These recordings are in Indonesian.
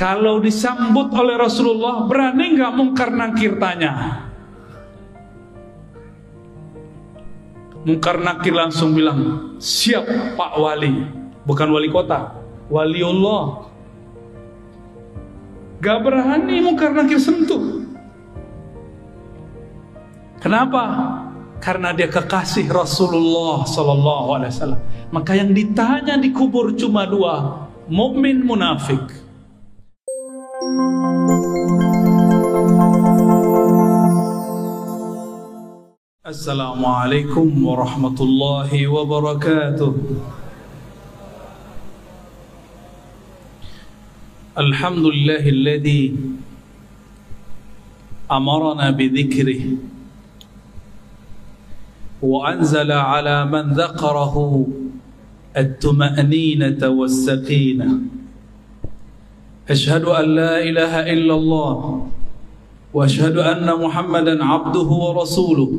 Kalau disambut oleh Rasulullah, berani nggak Munkar Nakir tanya? Munkar Nakir langsung bilang, siap Pak Wali. Bukan wali kota, Waliullah. Gak berani Munkar Nakir sentuh. Kenapa? Karena dia kekasih Rasulullah Sallallahu Alaihi Wasallam. Maka yang ditanya di kubur cuma dua, mukmin munafik. Assalamualaikum warahmatullahi wabarakatuh. Alhamdulillahilladzi amarana bidhikrihi wa anzala ala man dzakarahu at-tuma'ninata was-sakinah. Ashhadu an la ilaha illallah wa ashhadu anna Muhammadan abduhu wa rasuluh.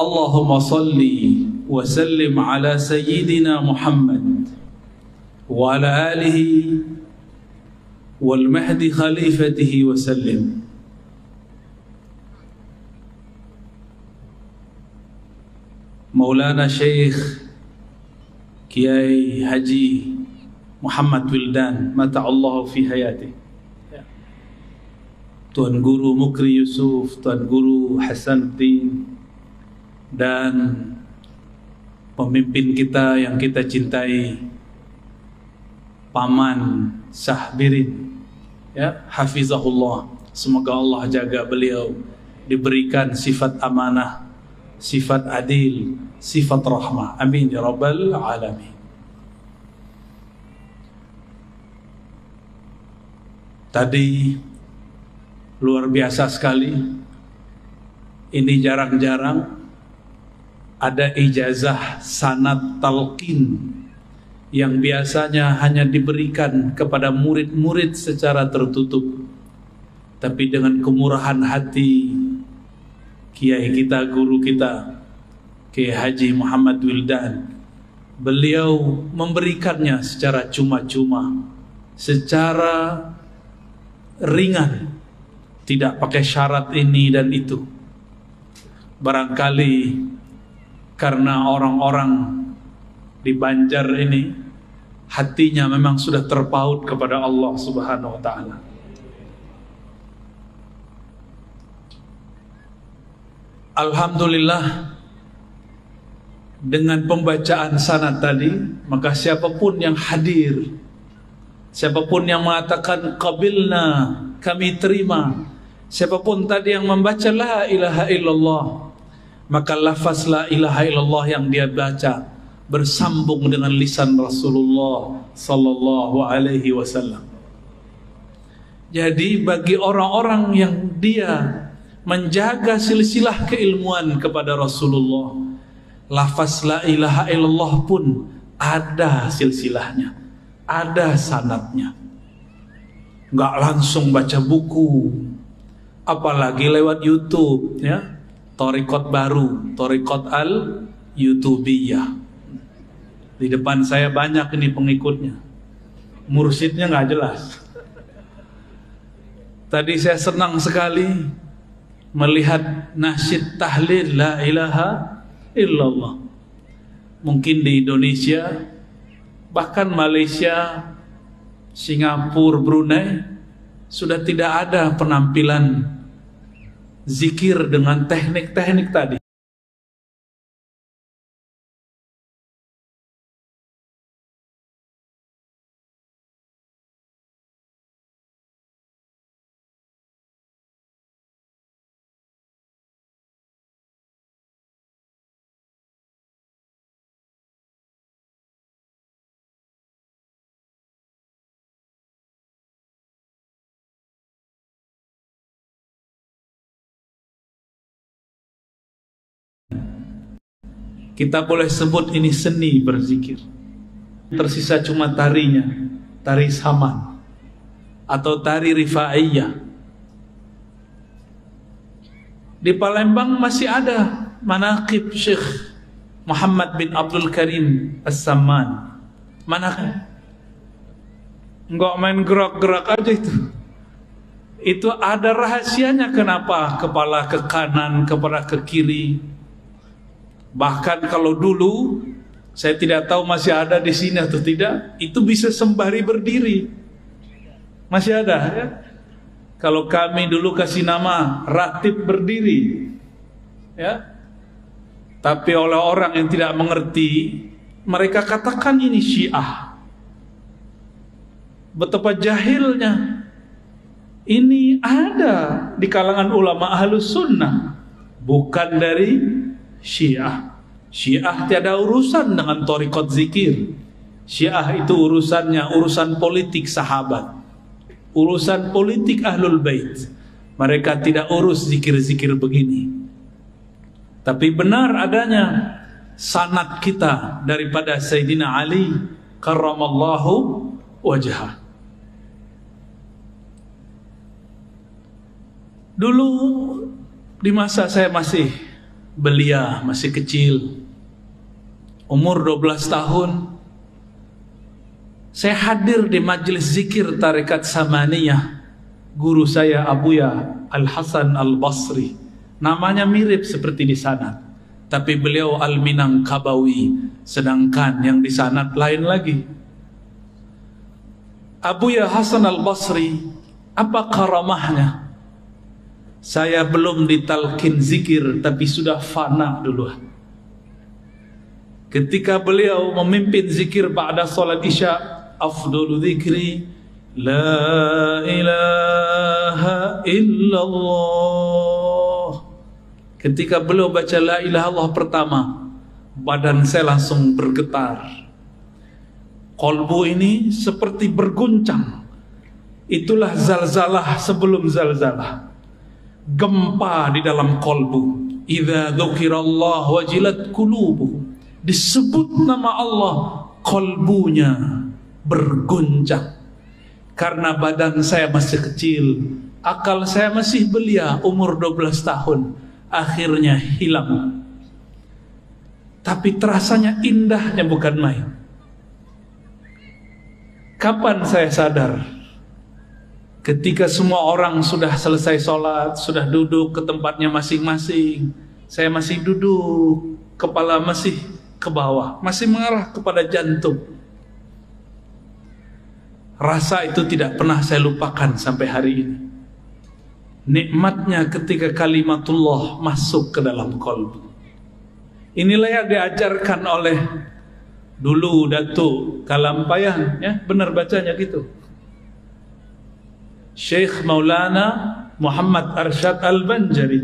Allahumma salli wa sallim ala sayyidina Muhammad wa ala alihi wal mahdi khalifatihi wa sallim. Maulana Shaykh Kiyai Haji Muhammad Wildan mata'allahu fi hayati. Tuan Guru Mukri Yusuf, Tuan Guru Hasan Din, dan pemimpin kita yang kita cintai, Paman Sahbirin, ya, hafizahullah. Semoga Allah jaga beliau, diberikan sifat amanah, sifat adil, sifat rahmah. Amin ya rabbal alamin. Tadi luar biasa sekali, ini jarang-jarang ada ijazah sanad talqin yang biasanya hanya diberikan kepada murid-murid secara tertutup. Tapi dengan kemurahan hati kiai kita, guru kita, Kiai Haji Muhammad Wildan, beliau memberikannya secara cuma-cuma, secara ringan, tidak pakai syarat ini dan itu. Barangkali karena orang-orang di Banjar ini hatinya memang sudah terpaut kepada Allah Subhanahu wa Ta'ala. Alhamdulillah, dengan pembacaan sanad tadi, maka siapapun yang hadir, siapapun yang mengatakan qabilna, kami terima, siapapun tadi yang membaca la ilaha illallah, maka lafaz la ilaha illallah yang dia baca bersambung dengan lisan Rasulullah Sallallahu Alaihi Wasallam. Jadi bagi orang-orang yang dia menjaga silsilah keilmuan kepada Rasulullah, lafaz la ilaha illallah pun ada silsilahnya, ada sanadnya. Nggak langsung baca buku, apalagi lewat YouTube, ya, torikot baru, torikot al-YouTubiyah. Di depan saya banyak ini pengikutnya, mursidnya nggak jelas. Tadi saya senang sekali melihat nasyid tahlil la ilaha illallah. Mungkin di Indonesia, bahkan Malaysia, Singapura, Brunei sudah tidak ada penampilan zikir dengan teknik-teknik tadi. Kita boleh sebut ini seni berzikir. Tersisa cuma tarinya, Tari Saman atau Tari Rifa'iyah. Di Palembang masih ada manaqib Syekh Muhammad bin Abdul Karim As-Saman. Manaqib nggak main gerak-gerak aja itu. Itu ada rahasianya kenapa kepala ke kanan, kepala ke kiri. Bahkan kalau dulu, saya tidak tahu masih ada di sini atau tidak, itu bisa sembari berdiri. Masih ada ya? Kalau kami dulu kasih nama ratib berdiri. Ya. Tapi oleh orang yang tidak mengerti, mereka katakan ini Syiah. Betapa jahilnya. Ini ada di kalangan ulama Ahlus Sunnah, bukan dari Syiah. Syiah tiada urusan dengan thariqat zikir. Syiah itu urusannya urusan politik sahabat, urusan politik Ahlul Bait. Mereka tidak urus zikir-zikir begini. Tapi benar adanya sanad kita daripada Sayyidina Ali karramallahu wajhah. Dulu di masa saya masih belia, masih kecil, umur 12 tahun, saya hadir di majelis zikir Tarekat Samaniyah, guru saya Abuya Al-Hasan Al-Basri. Namanya mirip seperti di sanad, tapi beliau Al-Minangkabawi, sedangkan yang di sanad lain lagi. Abuya Hasan Al-Basri, apa karamahnya? Saya belum ditalkin zikir, tapi sudah fana duluan. Ketika beliau memimpin zikir ba'da sholat isya, afdhulu zikri la ilaha illallah. Ketika beliau baca la ilaha illallah pertama, badan saya langsung bergetar. Qalbu ini seperti berguncang. Itulah zalzalah sebelum zalzalah. Gempa di dalam kolbu. Idza dzukirallah wajilat qulubuh. Disebut nama Allah, kolbunya bergoncang. Karena badan saya masih kecil, akal saya masih belia, umur 12 tahun, akhirnya hilang. Tapi terasanya indahnya bukan main. Kapan saya sadar? Ketika semua orang sudah selesai sholat, sudah duduk ke tempatnya masing-masing, saya masih duduk, kepala masih ke bawah, masih mengarah kepada jantung. Rasa itu tidak pernah saya lupakan sampai hari ini. Nikmatnya ketika kalimatullah masuk ke dalam qalbu. Inilah yang diajarkan oleh dulu Datu Kalampayan, ya, benar bacanya gitu, Syekh Maulana Muhammad Arsyad Al-Banjari.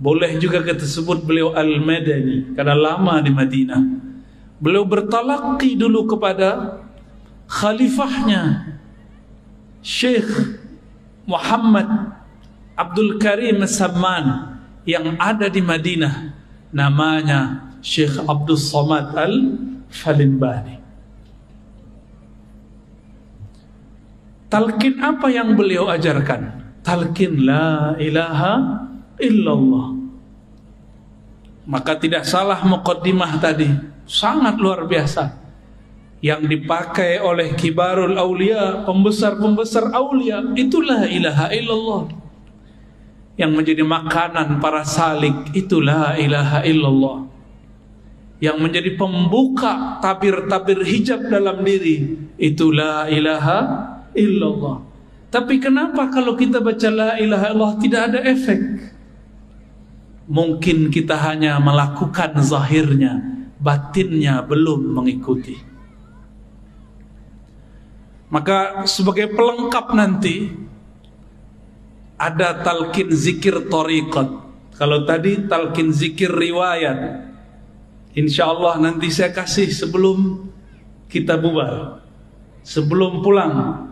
Boleh juga kita sebut beliau Al-Madani, karena lama di Madinah. Beliau bertalaqi dulu kepada khalifahnya Syekh Muhammad Abdul Karim As-Saman yang ada di Madinah. Namanya Syekh Abdul Somad Al-Palimbani. Talqin apa yang beliau ajarkan? Talqin la ilaha illallah. Maka tidak salah muqaddimah tadi, sangat luar biasa, yang dipakai oleh kibarul awliya, pembesar-pembesar awliya. Itulah ilaha illallah. Yang menjadi makanan para salik, itulah ilaha illallah. Yang menjadi pembuka tabir-tabir hijab dalam diri, itulah ilaha illallah. Tapi kenapa kalau kita baca la ilaha illallah tidak ada efek? Mungkin kita hanya melakukan zahirnya, batinnya belum mengikuti. Maka sebagai pelengkap nanti ada talqin zikir thariqat. Kalau tadi talqin zikir riwayat, insyaallah nanti saya kasih sebelum kita bubar, sebelum pulang.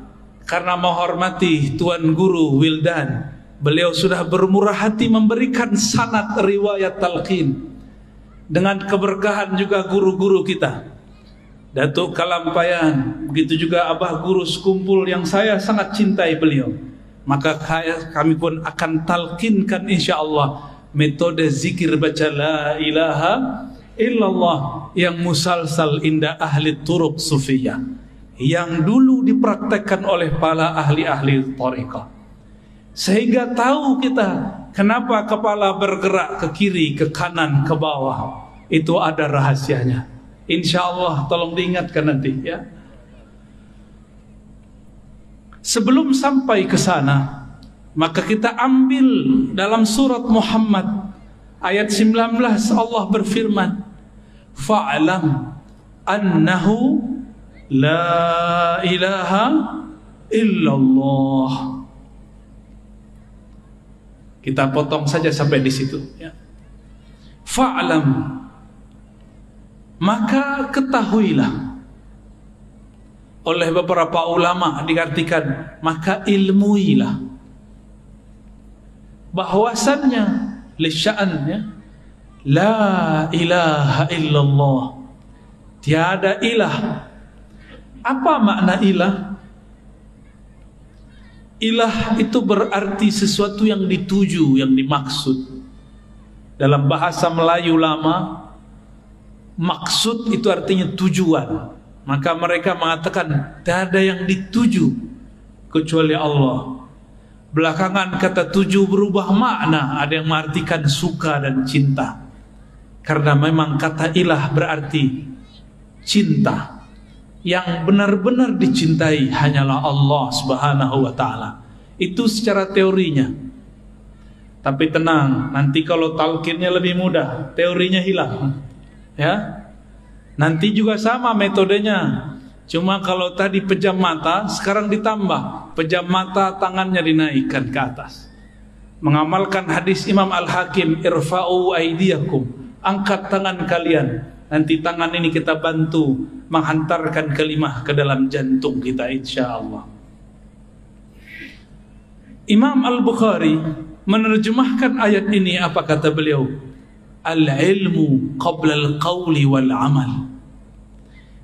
Karena menghormati Tuan Guru Wildan, beliau sudah bermurah hati memberikan sanad riwayat talqin. Dengan keberkahan juga guru-guru kita, Datuk Kalampayan, begitu juga Abah Guru Sekumpul yang saya sangat cintai beliau. Maka kami pun akan talqinkan insyaallah metode zikir baca la ilaha illallah yang musalsal indah ahli turuq sufiyah. yang dulu dipraktekkan oleh para ahli-ahli tariqah, sehingga tahu kita kenapa kepala bergerak ke kiri, ke kanan, ke bawah. Itu ada rahasianya. Insya Allah tolong diingatkan nanti ya. Sebelum sampai ke sana, maka kita ambil dalam surat Muhammad ayat 19 Allah berfirman, fa'lam annahu la ilaha illallah. Kita potong saja sampai di situ ya. Fa'lam, maka ketahuilah. Oleh beberapa ulama diartikan maka ilmuilah, bahwasannya lisya'annya la ilaha illallah, tiada ilah. Apa makna ilah? Ilah itu berarti sesuatu yang dituju, yang dimaksud. Dalam bahasa Melayu lama, maksud itu artinya tujuan. Maka mereka mengatakan tidak ada yang dituju kecuali Allah. Belakangan kata tuju berubah makna, ada yang mengartikan suka dan cinta. Karena memang kata ilah berarti cinta. Yang benar-benar dicintai hanyalah Allah Subhanahu wa ta'ala. Itu secara teorinya. Tapi tenang, nanti kalau talqinnya lebih mudah, teorinya hilang ya. Nanti juga sama metodenya, cuma kalau tadi pejam mata, sekarang ditambah pejam mata, tangannya dinaikkan ke atas. Mengamalkan hadis Imam Al-Hakim, irfa'u aidiyakum, angkat tangan kalian. Nanti tangan ini kita bantu menghantarkan kalimah ke dalam jantung kita insya Allah. Imam Al-Bukhari menerjemahkan ayat ini, apa kata beliau? Al-ilmu qabla al-qawli wal-amal.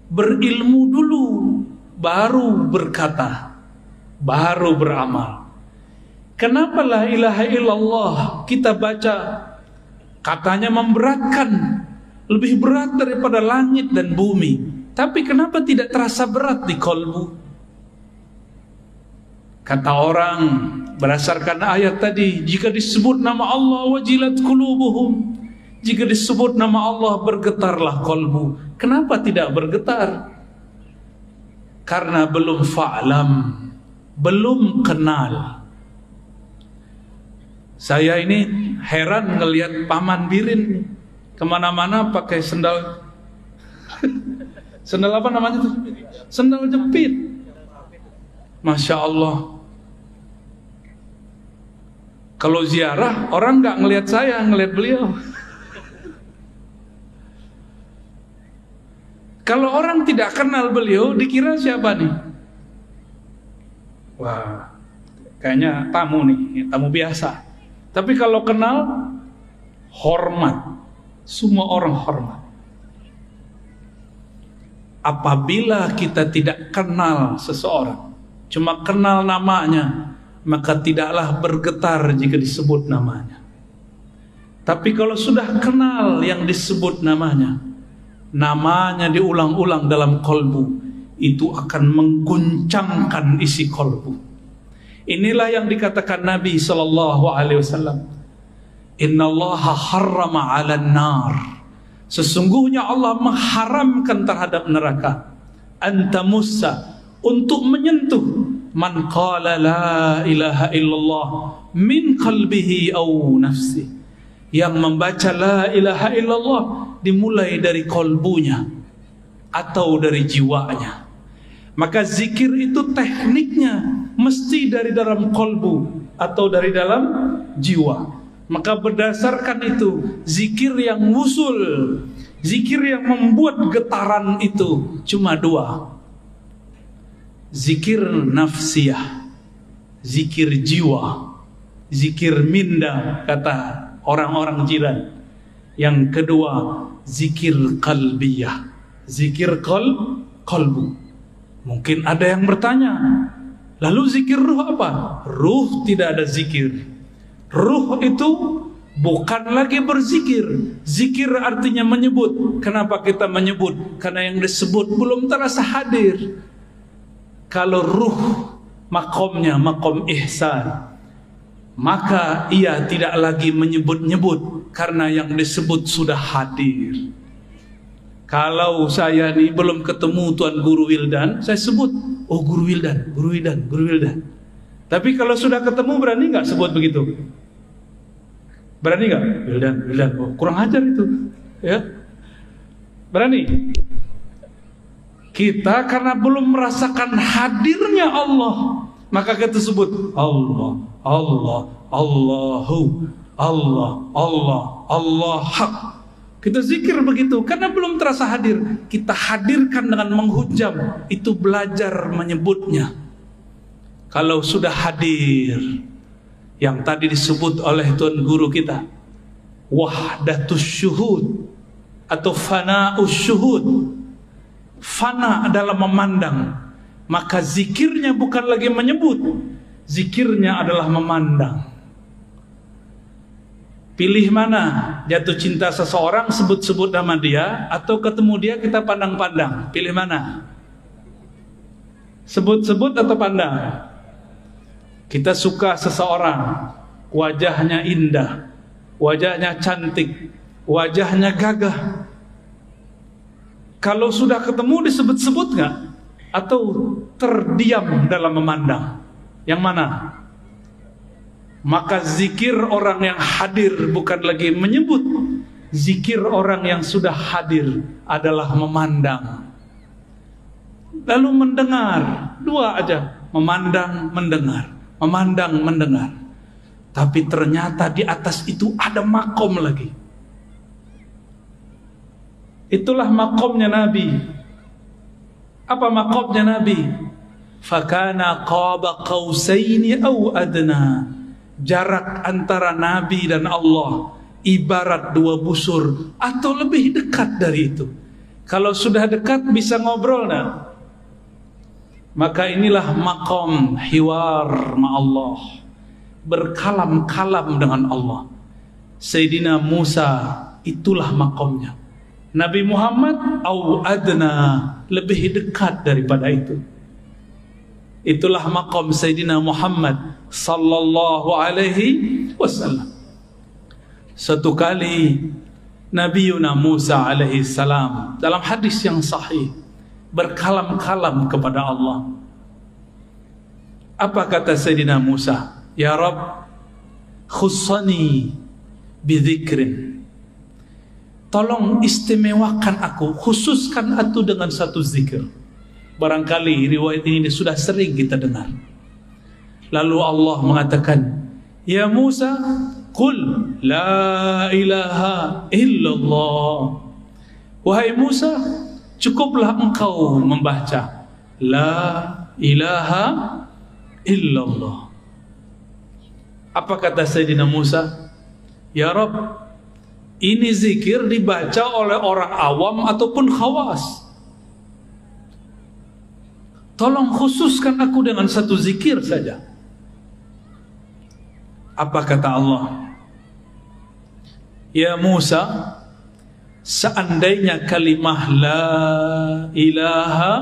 Berilmu dulu, baru berkata, baru beramal. Kenapa la ilaha illallah kita baca? Katanya memberatkan, lebih berat daripada langit dan bumi. Tapi kenapa tidak terasa berat di kalbu? Kata orang, berdasarkan ayat tadi, jika disebut nama Allah wajilat qulubuhum, jika disebut nama Allah bergetarlah kalbu. Kenapa tidak bergetar? Karena belum fa'lam, belum kenal. Saya ini heran ngelihat paman Birin nih, kemana-mana pakai sendal sendal apa namanya tuh? Sendal jepit. Masya Allah. Kalau ziarah orang nggak ngelihat saya, ngelihat beliau. Kalau orang tidak kenal beliau, dikira siapa nih? Wah, kayaknya tamu nih, tamu biasa. Tapi kalau kenal, hormat. Semua orang hormat. Apabila kita tidak kenal seseorang, cuma kenal namanya, maka tidaklah bergetar jika disebut namanya. Tapi kalau sudah kenal yang disebut namanya, namanya diulang-ulang dalam kolbu, itu akan mengguncangkan isi kolbu. Inilah yang dikatakan Nabi SAW, innallaha harrama 'alan nar. Sesungguhnya Allah mengharamkan terhadap neraka. Antamussa, untuk menyentuh man qala la ilaha illallah min qalbihi aw nafsi. Yang membaca la ilaha illallah dimulai dari kalbunya atau dari jiwanya. Maka zikir itu tekniknya mesti dari dalam kalbu atau dari dalam jiwa. Maka berdasarkan itu, zikir yang wusul, zikir yang membuat getaran itu cuma dua. Zikir nafsiyah, zikir jiwa, zikir minda, kata orang-orang jiran. Yang kedua, zikir kalbiyah, zikir kalbu. Mungkin ada yang bertanya, lalu zikir ruh apa? Ruh tidak ada zikir. Ruh itu bukan lagi berzikir. Zikir artinya menyebut. Kenapa kita menyebut? Karena yang disebut belum terasa hadir. Kalau ruh makomnya makom ihsan, maka ia tidak lagi menyebut-nyebut karena yang disebut sudah hadir. Kalau saya nih belum ketemu Tuan Guru Wildan, saya sebut, oh Guru Wildan, Guru Wildan, Guru Wildan. Tapi kalau sudah ketemu berani nggak sebut begitu? Berani nggak? Wildan, Wildan, oh, kurang ajar itu, ya. Berani? Kita karena belum merasakan hadirnya Allah, maka kita sebut Allah, Allah, Allahu, Allah, Allah, Allah Haq. Kita zikir begitu karena belum terasa hadir. Kita hadirkan dengan menghujam, itu belajar menyebutnya. Kalau sudah hadir, yang tadi disebut oleh Tuan Guru kita, wahdatus syuhud atau fana'us syuhud. Fana adalah memandang, maka zikirnya bukan lagi menyebut, zikirnya adalah memandang. Pilih mana, jatuh cinta seseorang sebut-sebut nama dia, atau ketemu dia kita pandang-pandang, pilih mana? Sebut-sebut atau pandang? Kita suka seseorang, wajahnya indah, wajahnya cantik, wajahnya gagah. Kalau sudah ketemu disebut-sebut nggak? Atau terdiam dalam memandang? Yang mana? Maka zikir orang yang hadir bukan lagi menyebut. Zikir orang yang sudah hadir adalah memandang. Lalu mendengar. Dua aja. Memandang, mendengar. Memandang, mendengar. Tapi ternyata di atas itu ada makom lagi. Itulah makomnya Nabi. Apa makomnya Nabi? Fakana qaba qausaini au adna. Jarak antara Nabi dan Allah ibarat dua busur atau lebih dekat dari itu. Kalau sudah dekat bisa ngobrol nah. Maka inilah makom hiwar ma'allah, berkalam-kalam dengan Allah. Sayyidina Musa itulah makomnya. Nabi Muhammad au adna, lebih dekat daripada itu. Itulah maqam Sayyidina Muhammad sallallahu alaihi wasallam. Satu kali Nabi Musa alaihi salam dalam hadis yang sahih berkalam-kalam kepada Allah. Apa kata Sayyidina Musa? Ya Rabb, khussani bi dzikrin. Tolong istimewakan aku, khususkan aku dengan satu zikir. Barangkali riwayat ini sudah sering kita dengar. Lalu Allah mengatakan, Ya Musa, Qul la ilaha illallah. Wahai Musa, cukuplah engkau membaca la ilaha illallah. Apa kata Sayyidina Musa? Ya Rabb, ini zikir dibaca oleh orang awam ataupun khawas. Tolong khususkan aku dengan satu zikir saja. Apa kata Allah? Ya Musa, seandainya kalimah la ilaha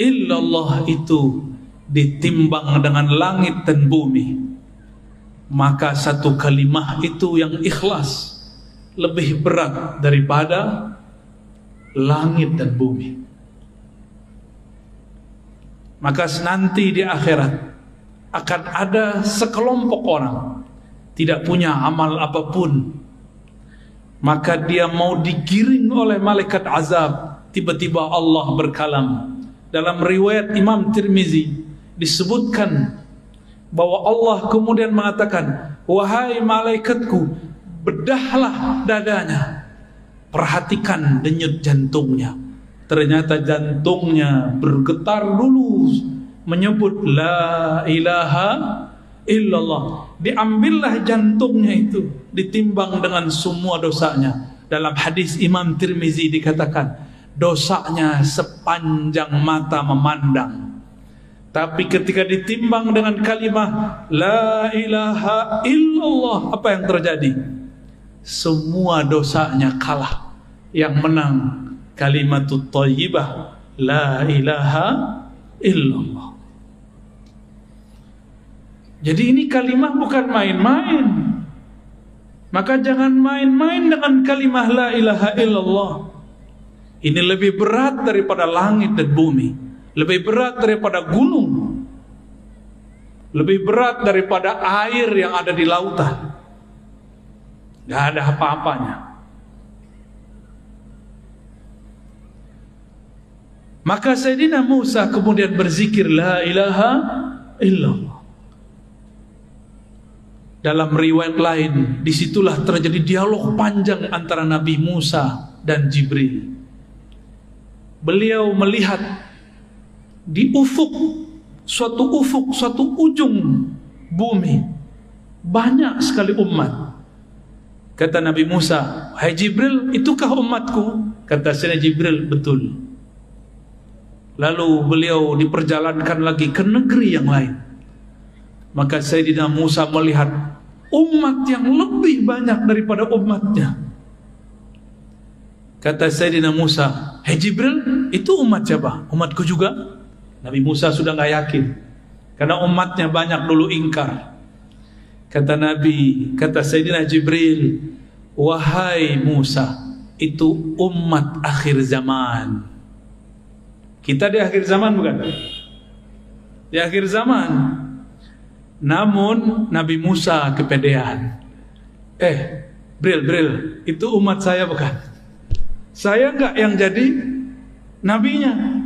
illallah itu ditimbang dengan langit dan bumi, maka satu kalimah itu yang ikhlas lebih berat daripada langit dan bumi. Maka nanti di akhirat akan ada sekelompok orang tidak punya amal apapun, maka dia mau digiring oleh malaikat azab. Tiba-tiba Allah berkalam. Dalam riwayat Imam Tirmizi disebutkan bahwa Allah kemudian mengatakan, wahai malaikatku, bedahlah dadanya, perhatikan denyut jantungnya. Ternyata jantungnya bergetar dulu menyebut la ilaha illallah. Diambillah jantungnya itu, ditimbang dengan semua dosanya. Dalam hadis Imam Tirmizi dikatakan, dosanya sepanjang mata memandang. Tapi ketika ditimbang dengan kalimah la ilaha illallah, apa yang terjadi? Semua dosanya kalah. Yang menang kalimatut thayyibah la ilaha illallah. Jadi ini kalimah bukan main-main. Maka jangan main-main dengan kalimah la ilaha illallah. Ini lebih berat daripada langit dan bumi, lebih berat daripada gunung, lebih berat daripada air yang ada di lautan. Gak ada apa-apanya. Maka Sayyidina Musa kemudian berzikir la ilaha illallah. Dalam riwayat lain, disitulah terjadi dialog panjang antara Nabi Musa dan Jibril. Beliau melihat di ufuk, suatu ujung bumi, banyak sekali umat. Kata Nabi Musa, "Hai Jibril, itukah umatku?" Kata Sayyidina Jibril, "Betul." Lalu beliau diperjalankan lagi ke negeri yang lain. Maka Sayyidina Musa melihat umat yang lebih banyak daripada umatnya. Kata Sayyidina Musa, "Hei Jibril, itu umat siapa? Umatku juga?" Nabi Musa sudah gak yakin, karena umatnya banyak dulu ingkar. Kata Nabi, kata Sayyidina Jibril, "Wahai Musa, itu umat akhir zaman." Kita di akhir zaman bukan? Di akhir zaman. Namun Nabi Musa kepedean, Bril, itu umat saya bukan? Saya enggak yang jadi nabinya."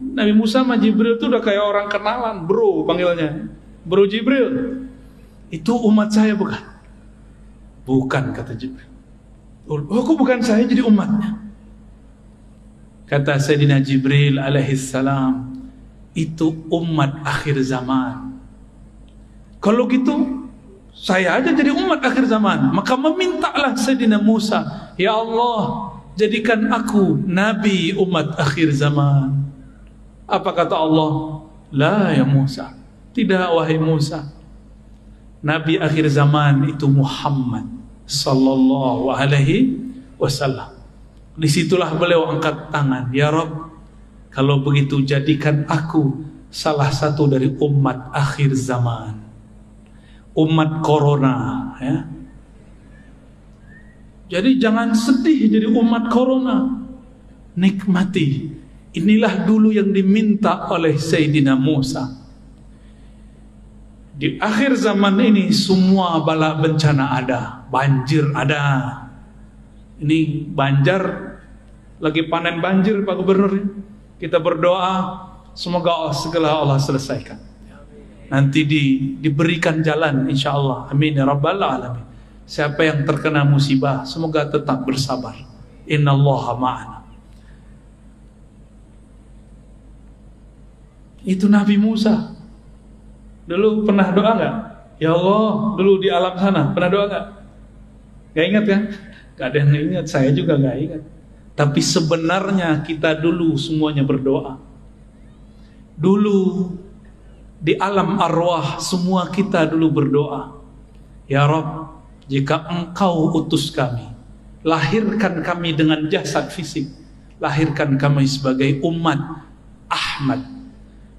Nabi Musa sama Jibril itu udah kayak orang kenalan, bro panggilnya. "Bro Jibril, itu umat saya bukan?" "Bukan," kata Jibril. "Oh, kok bukan saya jadi umatnya?" Kata Sayyidina Jibril alaihissalam, "Itu umat akhir zaman. Kalau gitu, saya aja jadi umat akhir zaman." Maka memintalah Sayyidina Musa, "Ya Allah, jadikan aku nabi umat akhir zaman." Apa kata Allah? "La ya Musa." "Tidak wahai Musa. Nabi akhir zaman itu Muhammad sallallahu alaihi wasallam." Disitulah beliau angkat tangan, "Ya Rabb, kalau begitu jadikan aku salah satu dari umat akhir zaman. Umat corona, ya." Jadi jangan sedih jadi umat corona. Nikmati. Inilah dulu yang diminta oleh Sayyidina Musa. Di akhir zaman ini semua bala bencana ada, banjir ada. Ini Banjar lagi panen banjir, Pak Gubernur. Kita berdoa semoga segala Allah selesaikan. Nanti diberikan jalan insya Allah. Amin ya rabbal alamin. Siapa yang terkena musibah semoga tetap bersabar. Innallaha ma'ana. Itu Nabi Musa. Dulu pernah doa nggak? "Ya Allah," dulu di alam sana pernah doa nggak? Gak ingat kan? Gak ada yang ingat, saya juga gak ingat. Tapi sebenarnya kita dulu semuanya berdoa. Dulu di alam arwah semua kita dulu berdoa, "Ya Rabb, jika engkau utus kami, lahirkan kami dengan jasad fisik, lahirkan kami sebagai umat Ahmad."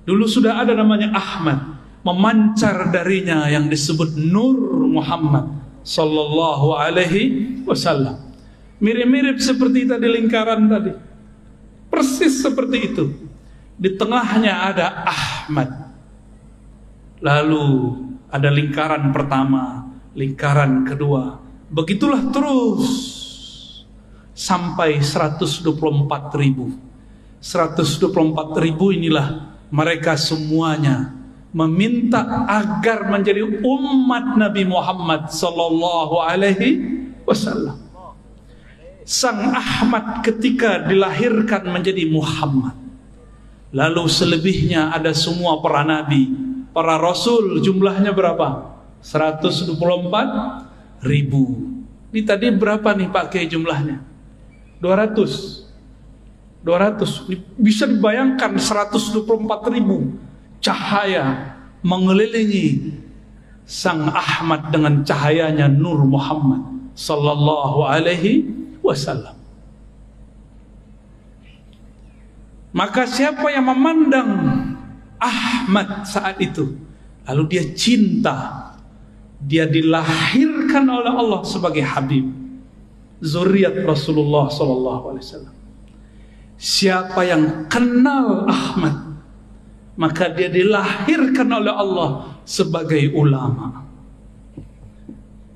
Dulu sudah ada namanya Ahmad, memancar darinya yang disebut Nur Muhammad sallallahu alaihi wasallam. Mirip-mirip seperti tadi lingkaran tadi, persis seperti itu. Di tengahnya ada Ahmad. Lalu ada lingkaran pertama, lingkaran kedua. Begitulah terus sampai 124.000. 124.000 inilah mereka semuanya meminta agar menjadi umat Nabi Muhammad sallallahu alaihi wasallam. Sang Ahmad ketika dilahirkan menjadi Muhammad. Lalu selebihnya ada semua para nabi. Para Rasul jumlahnya berapa? 124.000. Ini tadi berapa nih Pak Kiai jumlahnya? 200. Bisa dibayangkan 124.000 cahaya mengelilingi Sang Ahmad dengan cahayanya Nur Muhammad sallallahu alaihi wasallam. Maka siapa yang memandang Ahmad saat itu, lalu dia cinta, dia dilahirkan oleh Allah sebagai Habib, zuriat Rasulullah SAW. Siapa yang kenal Ahmad, maka dia dilahirkan oleh Allah sebagai ulama.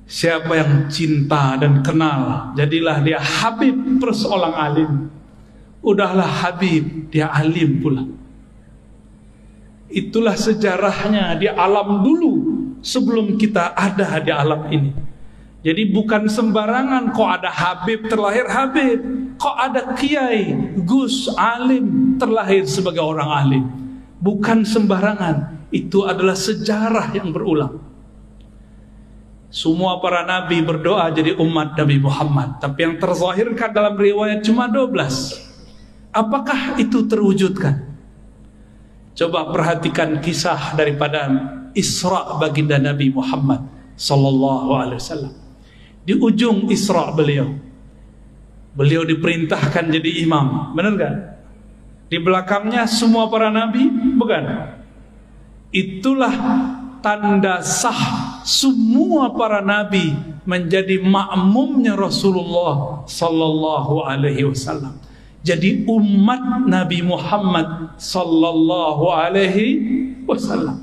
Siapa yang cinta dan kenal, jadilah dia Habib terus orang alim. Udahlah Habib, dia alim pula. Itulah sejarahnya di alam dulu sebelum kita ada di alam ini. Jadi bukan sembarangan kok ada Habib terlahir Habib, kok ada Kiai, Gus, alim terlahir sebagai orang alim. Bukan sembarangan, itu adalah sejarah yang berulang. Semua para nabi berdoa jadi umat Nabi Muhammad, tapi yang terzahirkan dalam riwayat cuma 12. Apakah itu terwujudkan? Coba perhatikan kisah daripada Isra baginda Nabi Muhammad sallallahu alaihi wasallam. Di ujung Isra beliau diperintahkan jadi imam, benar kan? Di belakangnya semua para nabi, bukan? Itulah tanda sah semua para nabi menjadi makmumnya Rasulullah sallallahu alaihi wasallam. Jadi umat Nabi Muhammad sallallahu alaihi wasallam.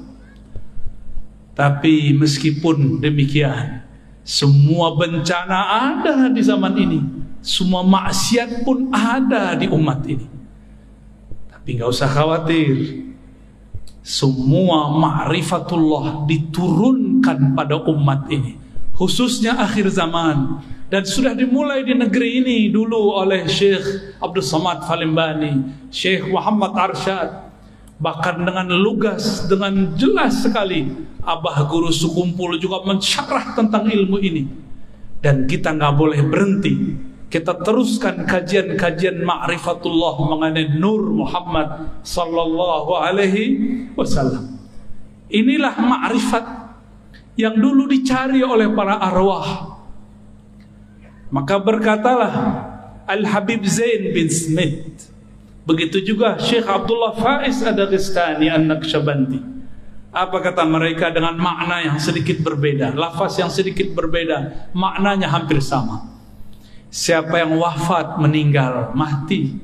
Tapi meskipun demikian, semua bencana ada di zaman ini, semua maksiat pun ada di umat ini. Tapi nggak usah khawatir, semua ma'rifatullah diturunkan pada umat ini, khususnya akhir zaman, dan sudah dimulai di negeri ini dulu oleh Syekh Abdul Somad Al-Palimbani, Syekh Muhammad Arsyad, bahkan dengan lugas, dengan jelas sekali Abah Guru Sekumpul juga mensyarah tentang ilmu ini. Dan kita nggak boleh berhenti, kita teruskan kajian-kajian ma'rifatullah mengenai Nur Muhammad sallallahu alaihi wasallam. Inilah ma'rifat yang dulu dicari oleh para arwah. Maka berkatalah Al Habib Zain bin Smith, begitu juga Syekh Abdullah Faiz adh An-Nakshabandi. Apa kata mereka? Dengan makna yang sedikit berbeda, lafaz yang sedikit berbeda, maknanya hampir sama. Siapa yang wafat, meninggal, mati,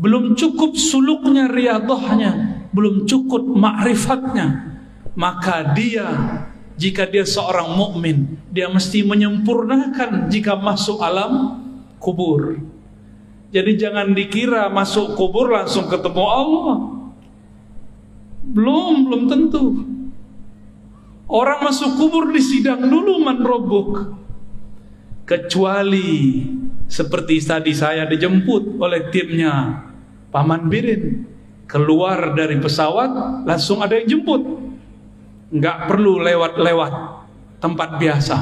belum cukup suluknya, riyadhahnya, belum cukup ma'rifatnya, maka dia, jika dia seorang mukmin, dia mesti menyempurnakan jika masuk alam kubur. Jadi jangan dikira masuk kubur langsung ketemu Allah. Belum tentu. Orang masuk kubur disidang dulu, manrobuk. Kecuali seperti tadi saya dijemput oleh timnya Paman Birin, keluar dari pesawat langsung ada yang jemput, nggak perlu lewat tempat biasa.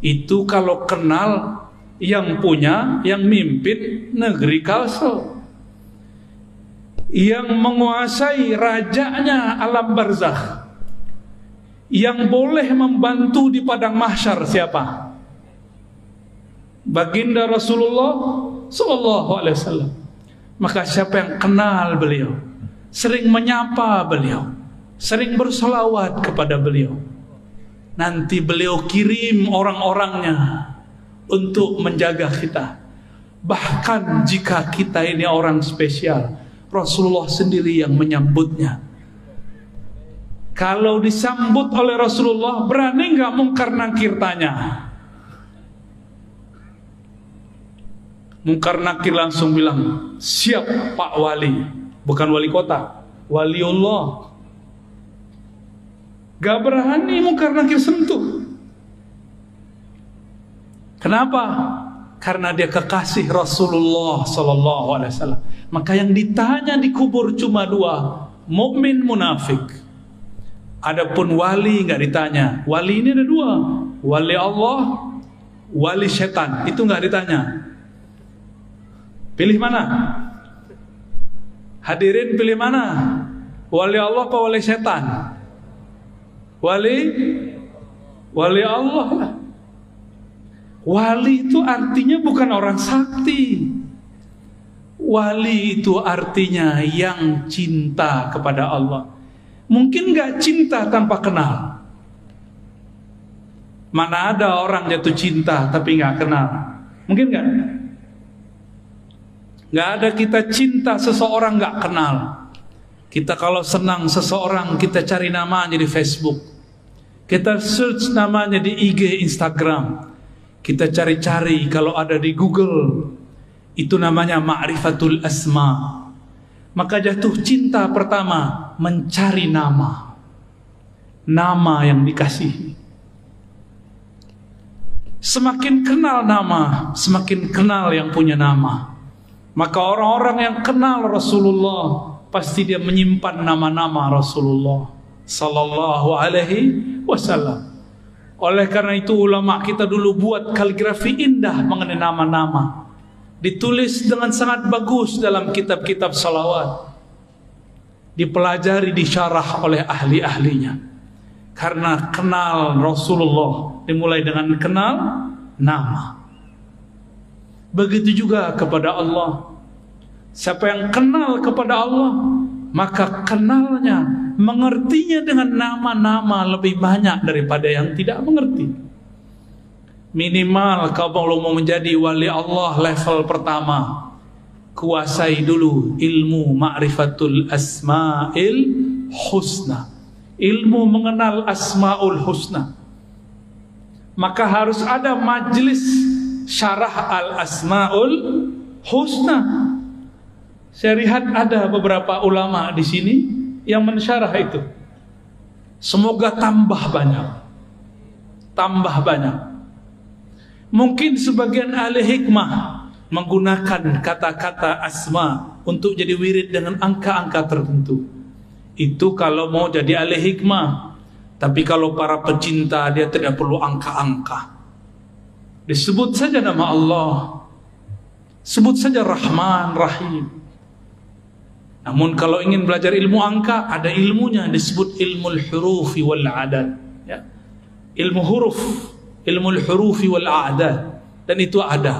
Itu kalau kenal yang punya, yang mimpin negeri Kalsel, yang menguasai rajanya alam barzakh, yang boleh membantu di padang mahsyar. Siapa? Baginda Rasulullah sallallahu alaihi wasallam. Maka siapa yang kenal beliau, sering menyapa beliau, sering bersolawat kepada beliau, nanti beliau kirim orang-orangnya untuk menjaga kita. Bahkan jika kita ini orang spesial, Rasulullah sendiri yang menyambutnya. Kalau disambut oleh Rasulullah, berani nggak Munkar Nakir tanya? Munkar Nakir langsung bilang, siap Pak Wali. Bukan wali kota, Waliullah. Gak berani Munkar Nakir sentuh. Kenapa? Karena dia kekasih Rasulullah sallallahu alaihi wasallam. Maka yang ditanya di kubur cuma dua, mukmin munafik. Adapun wali nggak ditanya. Wali ini ada dua, wali Allah, wali setan. Itu nggak ditanya. Pilih mana? Hadirin pilih mana? Wali Allah atau wali setan? Wali Allah lah. Wali itu artinya bukan orang sakti. Wali itu artinya yang cinta kepada Allah. Mungkin gak cinta tanpa kenal. Mana ada orang jatuh cinta tapi gak kenal? Mungkin gak? Gak ada kita cinta seseorang gak kenal. Kita kalau senang seseorang, kita cari namanya di Facebook, kita search namanya di IG, Instagram, kita cari-cari kalau ada di Google. Itu namanya ma'rifatul asma. Maka jatuh cinta pertama mencari nama, nama yang dikasihi. Semakin kenal nama, semakin kenal yang punya nama. Maka orang-orang yang kenal Rasulullah pasti dia menyimpan nama-nama Rasulullah sallallahu alaihi wasallam. Oleh karena itu ulama kita dulu buat kaligrafi indah mengenai nama-nama, ditulis dengan sangat bagus dalam kitab-kitab salawat, dipelajari, disyarah oleh ahli-ahlinya. Karena kenal Rasulullah dimulai dengan kenal nama. Begitu juga kepada Allah. Siapa yang kenal kepada Allah, maka kenalnya, mengertinya dengan nama-nama lebih banyak daripada yang tidak mengerti. Minimal kalau mau menjadi wali Allah level pertama, kuasai dulu ilmu ma'rifatul asma'il husna, ilmu mengenal asma'ul husna. Maka harus ada majlis syarah al-asma'ul husna. Syariat ada beberapa ulama di sini yang mensyarah itu. Semoga tambah banyak, tambah banyak. Mungkin sebagian ahli hikmah menggunakan kata-kata asma untuk jadi wirid dengan angka-angka tertentu. Itu kalau mau jadi ahli hikmah. Tapi kalau para pecinta, dia tidak perlu angka-angka. Disebut saja nama Allah, sebut saja Rahman, Rahim. Namun kalau ingin belajar ilmu angka, ada ilmunya, disebut ilmul hurufi wal adad, ya. Ilmu huruf, ilmu al-hurufi wal a'dad, dan itu ada.